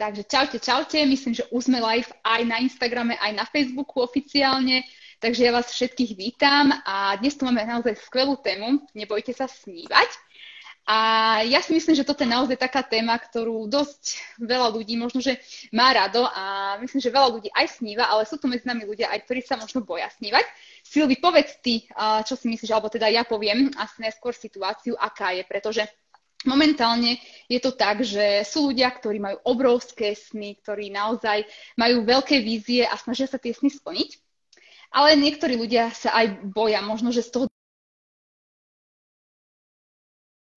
Takže čaute, myslím, že už sme live aj na Instagrame, aj na Facebooku oficiálne, takže ja vás všetkých vítam a dnes tu máme naozaj skvelú tému, nebojte sa snívať. A ja si myslím, že toto je naozaj taká téma, ktorú dosť veľa ľudí možno, že má rado a myslím, že veľa ľudí aj sníva, ale sú tu medzi nami ľudia aj, ktorí sa možno boja snívať. Silvi, povedz ty, čo si myslíš, alebo teda ja poviem asi najskôr situáciu, aká je, pretože momentálne je to tak, že sú ľudia, ktorí majú obrovské sny, ktorí naozaj majú veľké vízie a snažia sa tie sny splniť, ale niektorí ľudia sa aj boja, možno, že z toho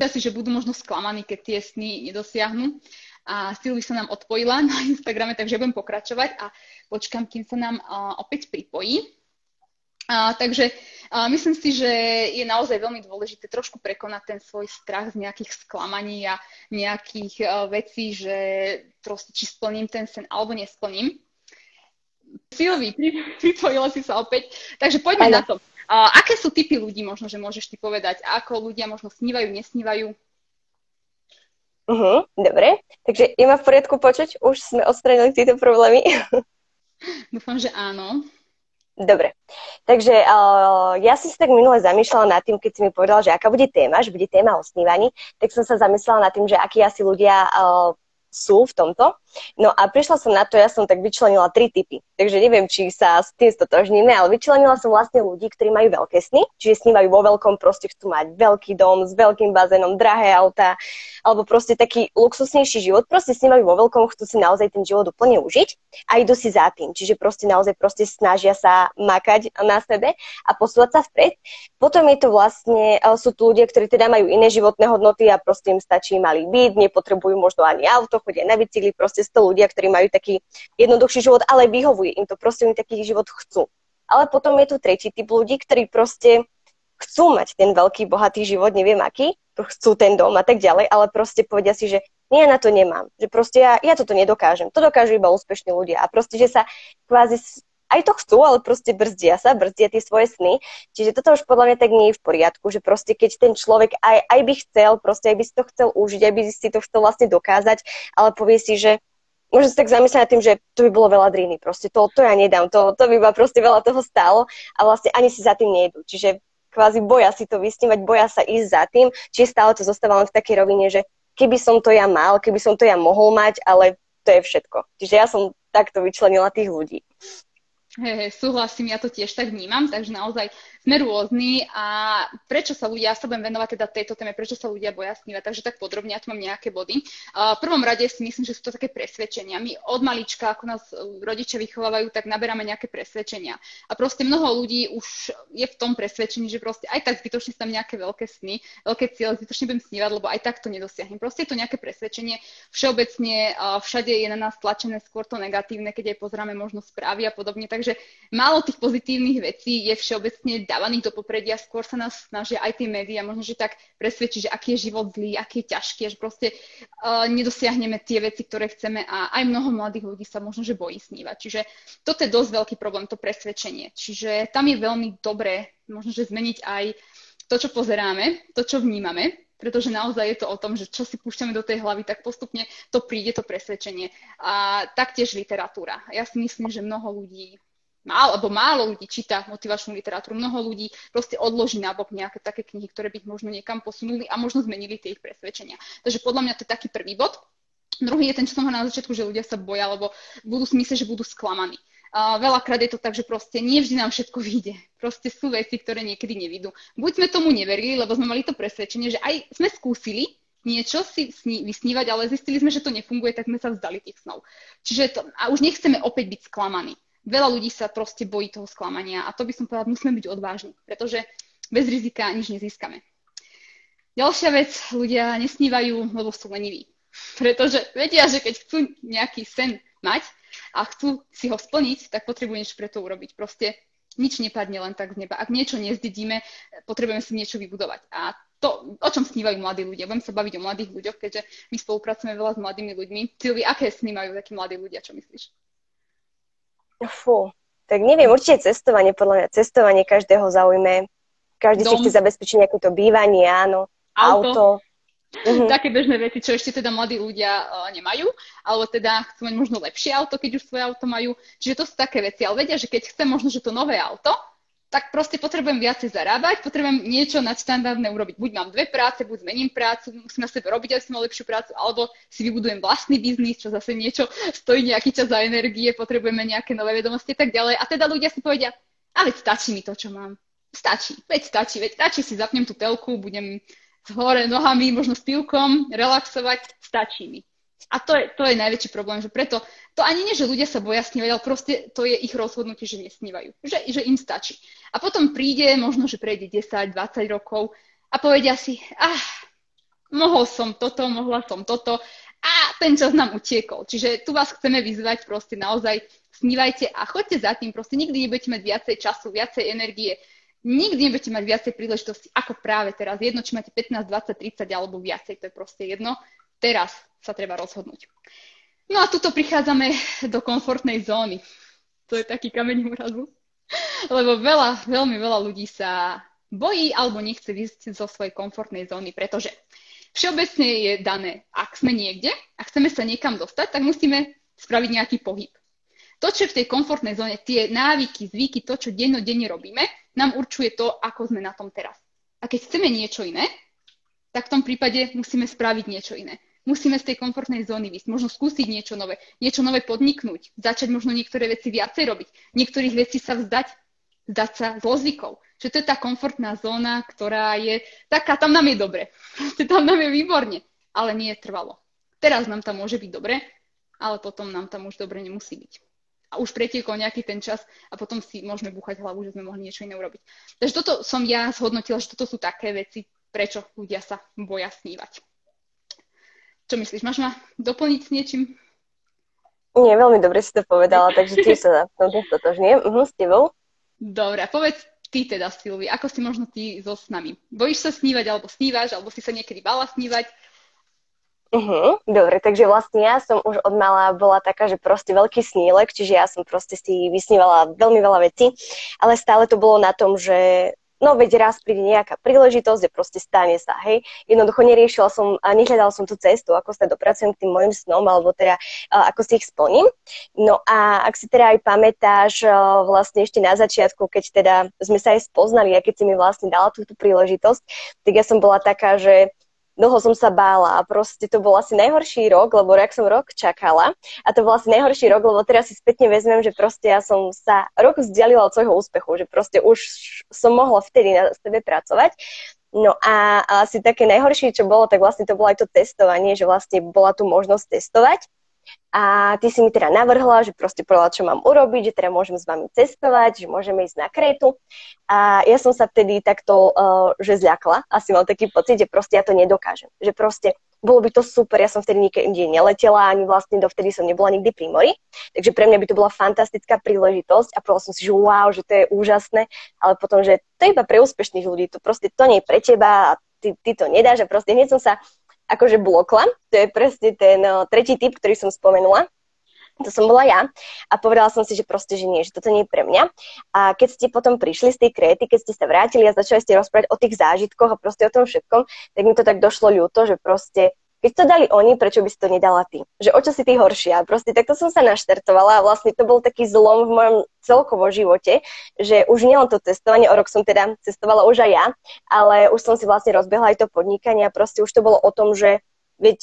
si, že budú možno sklamaní, keď tie sny nedosiahnu. A Silvi sa nám odpojila na Instagrame, takže budem pokračovať a počkám, kým sa nám opäť pripojí. Takže myslím si, že je naozaj veľmi dôležité trošku prekonať ten svoj strach z nejakých sklamaní a nejakých vecí, že proste či splním ten sen alebo nesplním. Silvi, pripojila si sa opäť, takže poďme na to. Aké sú typy ľudí, možno, že môžeš ty povedať? Ako ľudia možno snívajú, nesnívajú? Dobre, takže je ma v poriadku počuť? Už sme odstránili tieto problémy? Dúfam, že áno. Dobre, takže ja som si tak minule zamýšľala nad tým, keď si mi povedala, že aká bude téma, že bude téma o snívaní, tak som sa zamyslela nad tým, že akí asi ľudia sú v tomto. No a prišla som na to, ja som tak vyčlenila 3 typy. Takže neviem, či sa s tým stotožníme, ale vyčlenila som vlastne ľudí, ktorí majú veľké sny, čiže snívajú vo veľkom, proste chcú mať veľký dom s veľkým bazénom, drahé autá, alebo proste taký luxusnejší život. Proste snívajú vo veľkom, chcú si naozaj ten život úplne užiť a idú si za tým. Čiže proste naozaj snažia sa makať na sebe a posúvať sa vpred. Potom je to vlastne, sú tu ľudia, ktorí teda majú iné životné hodnoty a proste im stačí malý byt, nepotrebujú možno ani auto, chodia na bicykli, proste sú ľudia, ktorí majú taký jednoduchší život, ale vyhovuje im to, proste oni taký život chcú. Ale potom je tu tretí typ ľudí, ktorí proste chcú mať ten veľký, bohatý život, neviem aký, chcú ten dom a tak ďalej, ale proste povedia si, že nie, ja na to nemám, že proste ja toto nedokážem, to dokážu iba úspešní ľudia a proste, že sa kvázi aj to chcú, ale proste brzdia tie svoje sny. Čiže toto už podľa mňa tak nie je v poriadku, že proste keď ten človek aj by chcel, proste aj by si to chcel užiť, aj by si to chcel vlastne dokázať, ale povie si, že môžem sa tak zamyslieť nad tým, že to by bolo veľa driny, proste to ja nedám, to by ma proste veľa toho stálo a vlastne ani si za tým nejdu. Čiže kvázi boja si to vysnívať, boja sa ísť za tým, čiže stále to zostáva len v takej rovine, že keby som to ja mal, keby som to ja mohol mať, ale to je všetko. Čiže ja som takto vyčlenila tých ľudí. Súhlasím, ja to tiež tak vnímam, takže naozaj sme rôzni a prečo sa ľudia, ja sa budem venovať teda tejto téme, prečo sa ľudia boja snívať, takže tak podrobne, ja tu mám nejaké body. V prvom rade si myslím, že sú to také presvedčenia. My od malička, ako nás rodičia vychovávajú, tak naberáme nejaké presvedčenia. A proste mnoho ľudí už je v tom presvedčení, že proste aj tak zbytočne tam nejaké veľké sny, veľké ciele, zbytočne budem snívať, lebo aj tak to nedosiahnem. Proste je to nejaké presvedčenie. Všeobecne všade je na nás tlačené skôr to negatívne, keď aj pozeráme možno správy a podobne. Takže málo tých pozitívnych vecí je všeobecne dávaných do popredia, skôr sa nás snažia aj tie médiá, možno, že tak presvedčí, že aký je život zlý, aký je ťažký, že proste nedosiahneme tie veci, ktoré chceme a aj mnoho mladých ľudí sa možno, že bojí snívať. Čiže toto je dosť veľký problém, to presvedčenie. Čiže tam je veľmi dobré možno, že zmeniť aj to, čo pozeráme, to, čo vnímame, pretože naozaj je to o tom, že čo si púšťame do tej hlavy, tak postupne to príde, to presvedčenie. A taktiež literatúra. Ja si myslím, že mnoho ľudí málo ľudí číta motivačnú literatúru, mnoho ľudí proste odloží nabok nejaké také knihy, ktoré by ich možno niekam posunuli a možno zmenili tie ich presvedčenia. Takže podľa mňa to je taký prvý bod. Druhý je ten, čo som hovorila na začiatku, že ľudia sa boja, lebo budú si myslieť, že budú sklamaní. Veľakrát je to tak, že proste nie vždy nám všetko vyjde. Proste sú veci, ktoré niekedy nevidú. Buď sme tomu neverili, lebo sme mali to presvedčenie, že aj sme skúsili niečo si vysnívať, ale zistili sme, že to nefunguje, tak sme sa vzdali tých snov. Čiže a už nechceme opäť byť sklamaní. Veľa ľudí sa proste bojí toho sklamania a to by som povedala, musíme byť odvážni, pretože bez rizika nič nezískame. Ďalšia vec, ľudia nesnívajú, lebo sú leniví. Pretože vedia, že keď chcú nejaký sen mať, a chcú si ho splniť, tak potrebuješ pre to urobiť. Proste nič nepadne len tak z neba. Ak niečo nezdedíme, potrebujeme si niečo vybudovať. A to, o čom snívajú mladí ľudia. Budem sa baviť o mladých ľuďoch, keďže my spolupracujeme veľa s mladými ľuďmi. Silvi, aké sny majú takí mladí ľudia, čo myslíš? Fú, tak neviem, určite cestovanie, podľa mňa cestovanie každého zaujme. Každý si chce zabezpečiť nejaké to bývanie, áno, auto. Také bežné veci, čo ešte teda mladí ľudia nemajú, alebo teda chcú mať možno lepšie auto, keď už svoje auto majú. Čiže to sú také veci, ale vedia, že keď chcem možno, že to nové auto, tak proste potrebujem viacej zarábať, potrebujem niečo nadštandardné urobiť. Buď mám dve práce, buď zmením prácu, musím na sebe robiť, aby som mal lepšiu prácu, alebo si vybudujem vlastný biznis, čo zase niečo stojí nejaký čas a energie, potrebujeme nejaké nové vedomosti a tak ďalej. A teda ľudia si povedia, a veď stačí mi to, čo mám. Stačí, si zapnem tú telku, budem z hore nohami, možno s pivkom, relaxovať, stačí mi. A to je najväčší problém, že preto to ani nie, že ľudia sa boja snívať, ale proste to je ich rozhodnutie, že nesnívajú, že im stačí. A potom príde, možno, že prejde 10, 20 rokov a povedia si, mohla som toto a ten čas nám utiekol. Čiže tu vás chceme vyzvať, proste naozaj snívajte a choďte za tým, proste nikdy nebudete mať viacej času, viacej energie, nikdy nebudete mať viacej príležitosti ako práve teraz. Jedno, či máte 15, 20, 30 alebo viacej, to je proste jedno. Teraz sa treba rozhodnúť. No a tuto prichádzame do komfortnej zóny. To je taký kameň úrazu. Lebo veľmi veľa ľudí sa bojí alebo nechce ísť zo svojej komfortnej zóny, pretože všeobecne je dané, ak sme niekde a chceme sa niekam dostať, tak musíme spraviť nejaký pohyb. To, čo je v tej komfortnej zóne, tie návyky, zvyky, to, čo dennodenne robíme, nám určuje to, ako sme na tom teraz. A keď chceme niečo iné, tak v tom prípade musíme spraviť niečo iné. Musíme z tej komfortnej zóny výsť, možno skúsiť niečo nové podniknúť, začať možno niektoré veci viacej robiť, niektorých vecí sa vzdať sa zlozvykov. Že to je tá komfortná zóna, ktorá je taká, tam nám je dobre, tam nám je výborne, ale nie je trvalo. Teraz nám tam môže byť dobre, ale potom nám tam už dobre nemusí byť. A už pretiekol nejaký ten čas a potom si môžeme búchať hlavu, že sme mohli niečo iné urobiť. Takže toto som ja zhodnotila, že toto sú také veci, prečo ľudia sa boja snívať. Čo myslíš? Máš ma doplniť s niečím? Nie, veľmi dobre si to povedala, takže tiež sa v tomto stotožňujem. S tebou. Dobre, povedz ty teda, Silvi, ako si možno ty so snami? Bojíš sa snívať, alebo snívaš, alebo si sa niekedy bála snívať? Dobre, takže vlastne ja som už od mala bola taká, že proste veľký snílek, čiže ja som proste si vysnívala veľmi veľa vecí, ale stále to bolo na tom, že no veď raz príde nejaká príležitosť, že proste stane sa, hej. Jednoducho neriešila som a nehľadala som tú cestu, ako sa dopracujem k tým mojim snom, alebo teda ako si ich splním. No a ak si teda aj pamätáš vlastne ešte na začiatku, keď teda sme sa aj spoznali a keď si mi vlastne dala túto príležitosť, tak ja som bola taká, že dlho som sa bála a proste to bol asi najhorší rok, lebo ak som rok čakala a to bol asi najhorší rok, lebo teraz si spätne vezmem, že proste ja som sa rok vzdialila od svojho úspechu, že proste už som mohla vtedy na sebe pracovať. No a asi také najhoršie, čo bolo, tak vlastne to bolo aj to testovanie, že vlastne bola tu možnosť testovať. A ty si mi teda navrhla, že proste povedala, čo mám urobiť, že teda môžem s vami cestovať, že môžeme ísť na Krétu. A ja som sa vtedy takto, že zľakla. Asi mal taký pocit, že proste ja to nedokážem. Že proste bolo by to super, ja som vtedy nikde neletela, ani vlastne dovtedy som nebola nikdy pri mori. Takže pre mňa by to bola fantastická príležitosť a povedala som si, že wow, že to je úžasné. Ale potom, že to je iba pre úspešných ľudí, to proste to nie je pre teba a ty to nedáš. A proste hneď som sa akože blokla, to je presne ten tretí typ, ktorý som spomenula, to som bola ja a povedala som si, že proste, že nie, že toto nie je pre mňa. A keď ste potom prišli z tej Kréty, keď ste sa vrátili a začali ste rozprávať o tých zážitkoch a proste o tom všetkom, tak mi to tak došlo ľúto, že proste, keď to dali oni, prečo by si to nedala ty? Že o čo si ty horšia? Proste takto som sa naštartovala a vlastne to bol taký zlom v mojom celkovo živote, že už nielen to testovanie, o rok som teda cestovala už aj ja, ale už som si vlastne rozbehla aj to podnikanie a proste už to bolo o tom, že veď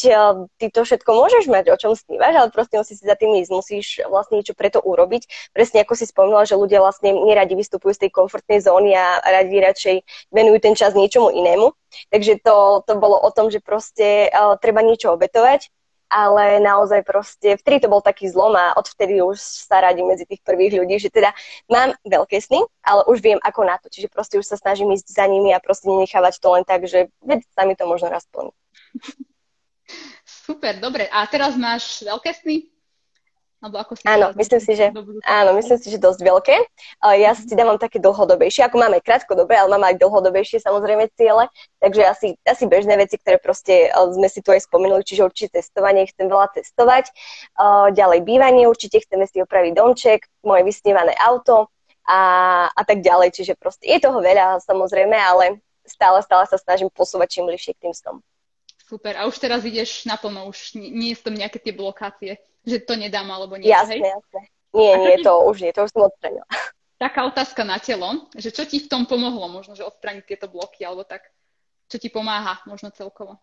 ty to všetko môžeš mať, o čom snívaš, ale proste musíš si za tým ísť, musíš vlastne niečo preto urobiť. Presne ako si spomínala, že ľudia vlastne neradi vystupujú z tej komfortnej zóny a radi radšej venujú ten čas niečomu inému. Takže to bolo o tom, že proste treba niečo obetovať, ale naozaj proste vtedy to bol taký zlom a odvtedy už sa radím medzi tých prvých ľudí, že teda mám veľké sny, ale už viem ako na to. Čiže proste už sa snažím ísť za nimi a proste nenechávať to len tak, že sa mi to možno raz splní. Super, dobre. A teraz máš veľké sny? Alebo ako si myslím si, že dosť veľké. Ja si dávam také dlhodobejšie, ako máme krátkodobé, ale máme aj dlhodobejšie samozrejme ciele, takže asi bežné veci, ktoré proste sme si tu aj spomenuli, čiže určite testovanie, chcem veľa testovať, ďalej bývanie, určite chceme si opraviť domček, moje vysnívané auto a tak ďalej, čiže proste je toho veľa samozrejme, ale stále sa snažím posúvať čím bližšie k tým snom. Super. A už teraz ideš naplno, už nie sú tam nejaké tie blokácie, že to nedám alebo nie. Jasné. Nie, to už som odstranila. Taká otázka na telo, že čo ti v tom pomohlo možno, že odstraniť tieto bloky alebo tak, čo ti pomáha možno celkovo?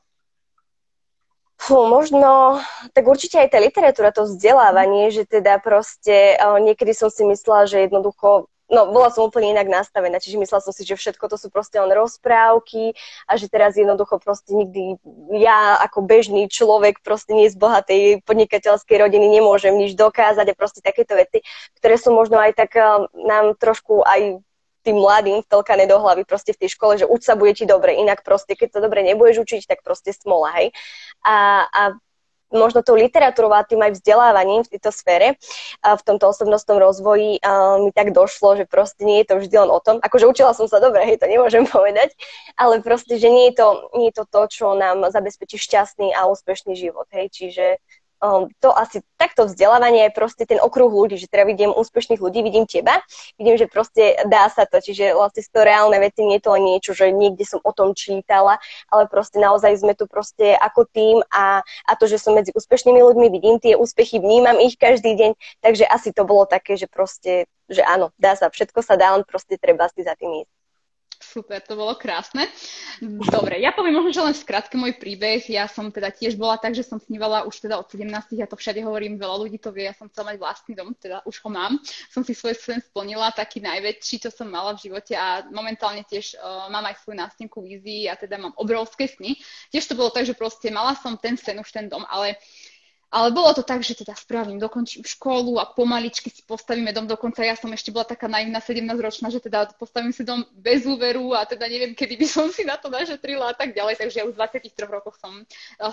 Možno, tak určite aj tá literatúra, to vzdelávanie, že teda proste niekedy som si myslela, že jednoducho, no bola som úplne inak nastavená, čiže myslela som si, že všetko to sú proste len rozprávky a že teraz jednoducho proste nikdy ja ako bežný človek proste nie z bohatej podnikateľskej rodiny nemôžem nič dokázať a proste takéto veci, ktoré sú možno aj tak nám trošku aj tým mladým vtlkané do hlavy proste v tej škole, že uč sa bude ti dobre, inak proste, keď sa dobre nebudeš učiť, tak proste smola, hej. A možno tou literatúrou a tým aj vzdelávaním v tejto sfére, v tomto osobnostnom rozvoji mi tak došlo, že proste nie je to vždy len o tom, akože učila som sa dobre, hej, to nemôžem povedať, ale proste, že nie je to, čo nám zabezpečí šťastný a úspešný život, hej, čiže to asi takto vzdelávanie je proste ten okruh ľudí, že teda vidím úspešných ľudí, vidím teba, vidím, že proste dá sa to, čiže vlastne to reálne veci nie je to niečo, že niekde som o tom čítala, ale proste naozaj sme tu proste ako tým a to, že som medzi úspešnými ľuďmi, vidím tie úspechy, vnímam ich každý deň, takže asi to bolo také, že proste, že áno, dá sa, všetko sa dá, len proste treba si za tým ísť. Super, to bolo krásne. Dobre, ja poviem možno, že len v skratke môj príbeh. Ja som teda tiež bola tak, že som snívala už teda od 17, ja to všade hovorím, veľa ľudí to vie, ja som chcela mať vlastný dom, teda už ho mám. Som si svoj sen splnila, taký najväčší, čo som mala v živote a momentálne tiež mám aj svoju nástenku vízií a teda mám obrovské sny. Tiež to bolo tak, že proste mala som ten sen, už ten dom, ale bolo to tak, že teda správne dokončím školu a pomaličky si postavíme dom. Dokonca ja som ešte bola taká naivná 17-ročná, že teda postavím si dom bez úveru a teda neviem, kedy by som si na to našetrila a tak ďalej. Takže ja už v 23 rokoch som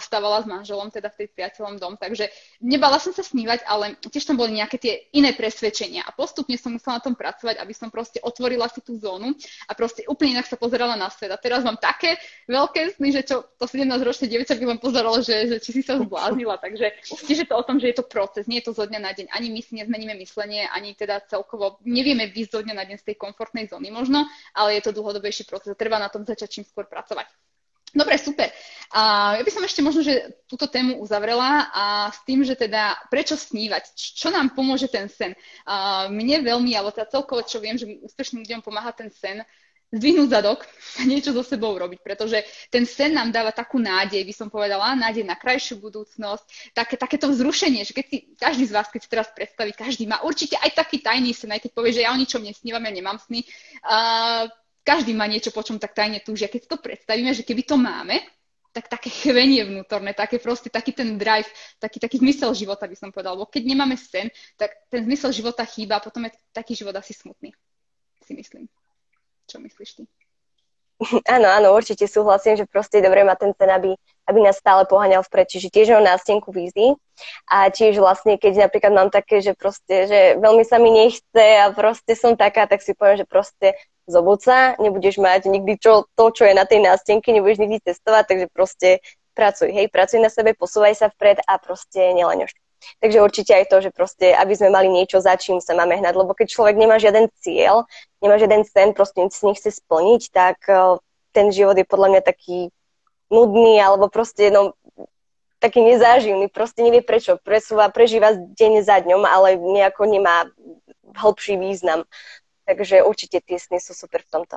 stávala s manželom, teda v tej priateľom dom. Takže nebala som sa snívať, ale tiež tam boli nejaké tie iné presvedčenia. A postupne som musela na tom pracovať, aby som proste otvorila si tú zónu a proste úplne inak sa pozerala na svet. A teraz mám také veľké sny, že čo to 17-ročné dievča by vám pozeralo, že či si sa zbláznila. Takže tiež je to o tom, že je to proces, nie je to zo dňa na deň. Ani my si nezmeníme myslenie, ani teda celkovo nevieme výjsť zo dňa na deň z tej komfortnej zóny možno, ale je to dlhodobejší proces a treba na tom začať čím skôr pracovať. Dobre, super. Ja by som ešte možno, že túto tému uzavrela a s tým, že teda prečo snívať, čo nám pomôže ten sen. Mne veľmi, alebo teda celkovo, čo viem, že úspešným ľuďom pomáha ten sen, zdvihnúť zadok a niečo so sebou robiť, pretože ten sen nám dáva takú nádej, by som povedala, nádej na krajšiu budúcnosť, takéto vzrušenie, že keď si každý z vás, keď si teraz predstaví, každý má určite aj taký tajný sen, aj keď povie, že ja o ničom nesnívam, ja nemám sny, každý má niečo, po čom tak tajne túžia. Keď si to predstavíme, že keby to máme, tak také chvenie vnútorné, také proste, taký ten drive, taký zmysel života, by som povedala, lebo keď nemáme sen, tak ten zmysel života chýba a potom je taký život asi smutný, si myslím. Čo myslíš ty? Áno, určite súhlasím, že proste je dobré mať ten sen, aby nás stále poháňal vpred, čiže tiež mám nástenku vízií a tiež vlastne, keď napríklad mám také, že proste, že veľmi sa mi nechce a proste som taká, tak si poviem, že proste zobud sa, nebudeš mať nikdy čo je na tej nástenke, nebudeš nikdy testovať, takže proste pracuj na sebe, posúvaj sa vpred a proste neleňoš. Takže určite aj to, že proste, aby sme mali niečo, za čím sa máme hnať, lebo keď človek nemá žiaden cieľ, nemá žiaden sen, proste nic z nich chce splniť, tak ten život je podľa mňa taký nudný, alebo proste taký nezáživný, proste nevie prečo, prežíva deň za dňom, ale nejako nemá hlbší význam. Takže určite tie sny sú super v tomto.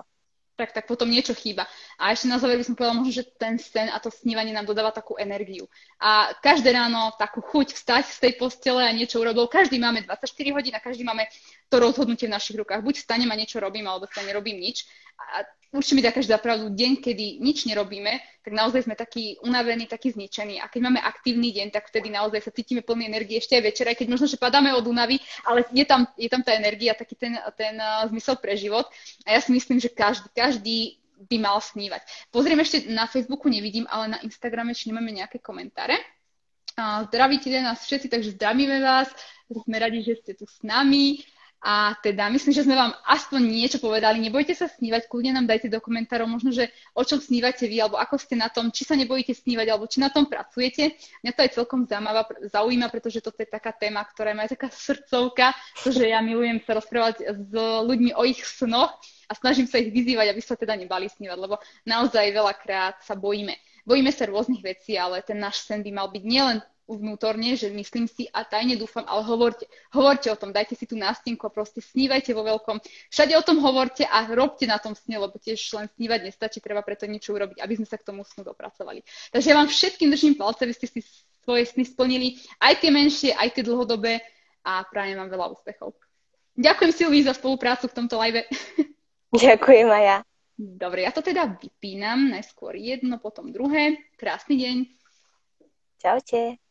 Tak potom niečo chýba. A ešte na záver by som povedala možno, že ten sen a to snívanie nám dodáva takú energiu. A každé ráno takú chuť vstať z tej postele a niečo urobil. Každý máme 24 hodín a každý máme to rozhodnutie v našich rukách. Buď vstanem a niečo robím, alebo sa nerobím nič. A určite mi dá každý za pravdu, deň, kedy nič nerobíme, tak naozaj sme takí unavení, takí zničení. A keď máme aktívny deň, tak vtedy naozaj sa cítime plný energie ešte aj večer, aj keď možno, že padáme od únavy, ale je tam tá energia, taký ten zmysel pre život. A ja si myslím, že každý by mal snívať. Pozriem ešte, na Facebooku nevidím, ale na Instagrame, či nemáme nejaké komentáre. Zdravíte nás všetci, takže zdravíme vás. Sme radi, že ste tu s nami. A teda myslím, že sme vám aspoň niečo povedali. Nebojte sa snívať, kľudne nám dajte do komentárov možno, že o čom snívate vy, alebo ako ste na tom, či sa nebojíte snívať, alebo či na tom pracujete. Mňa to aj celkom zaujíma, pretože toto je taká téma, ktorá má taká srdcovka, pretože ja milujem sa rozprávať s ľuďmi o ich snoch a snažím sa ich vyzývať, aby sa teda nebali snívať, lebo naozaj veľakrát sa bojíme. Bojíme sa rôznych vecí, ale ten náš sen by mal byť nielen vnútorne, že myslím si a tajne dúfam, ale hovorte o tom, dajte si tú nástenku a proste snívajte vo veľkom. Všade o tom hovorte a robte na tom sne, lebo tiež len snívať nestačí, treba preto niečo urobiť, aby sme sa k tomu snu dopracovali. Takže ja vám všetkým držím palce, aby ste si svoje sny splnili, aj tie menšie, aj tie dlhodobé, a prajem vám veľa úspechov. Ďakujem Silvii za spoluprácu v tomto live. Ďakujem aj ja. Dobre, ja to teda vypínam, najskôr jedno, potom druhé. Krásny deň. Čaute.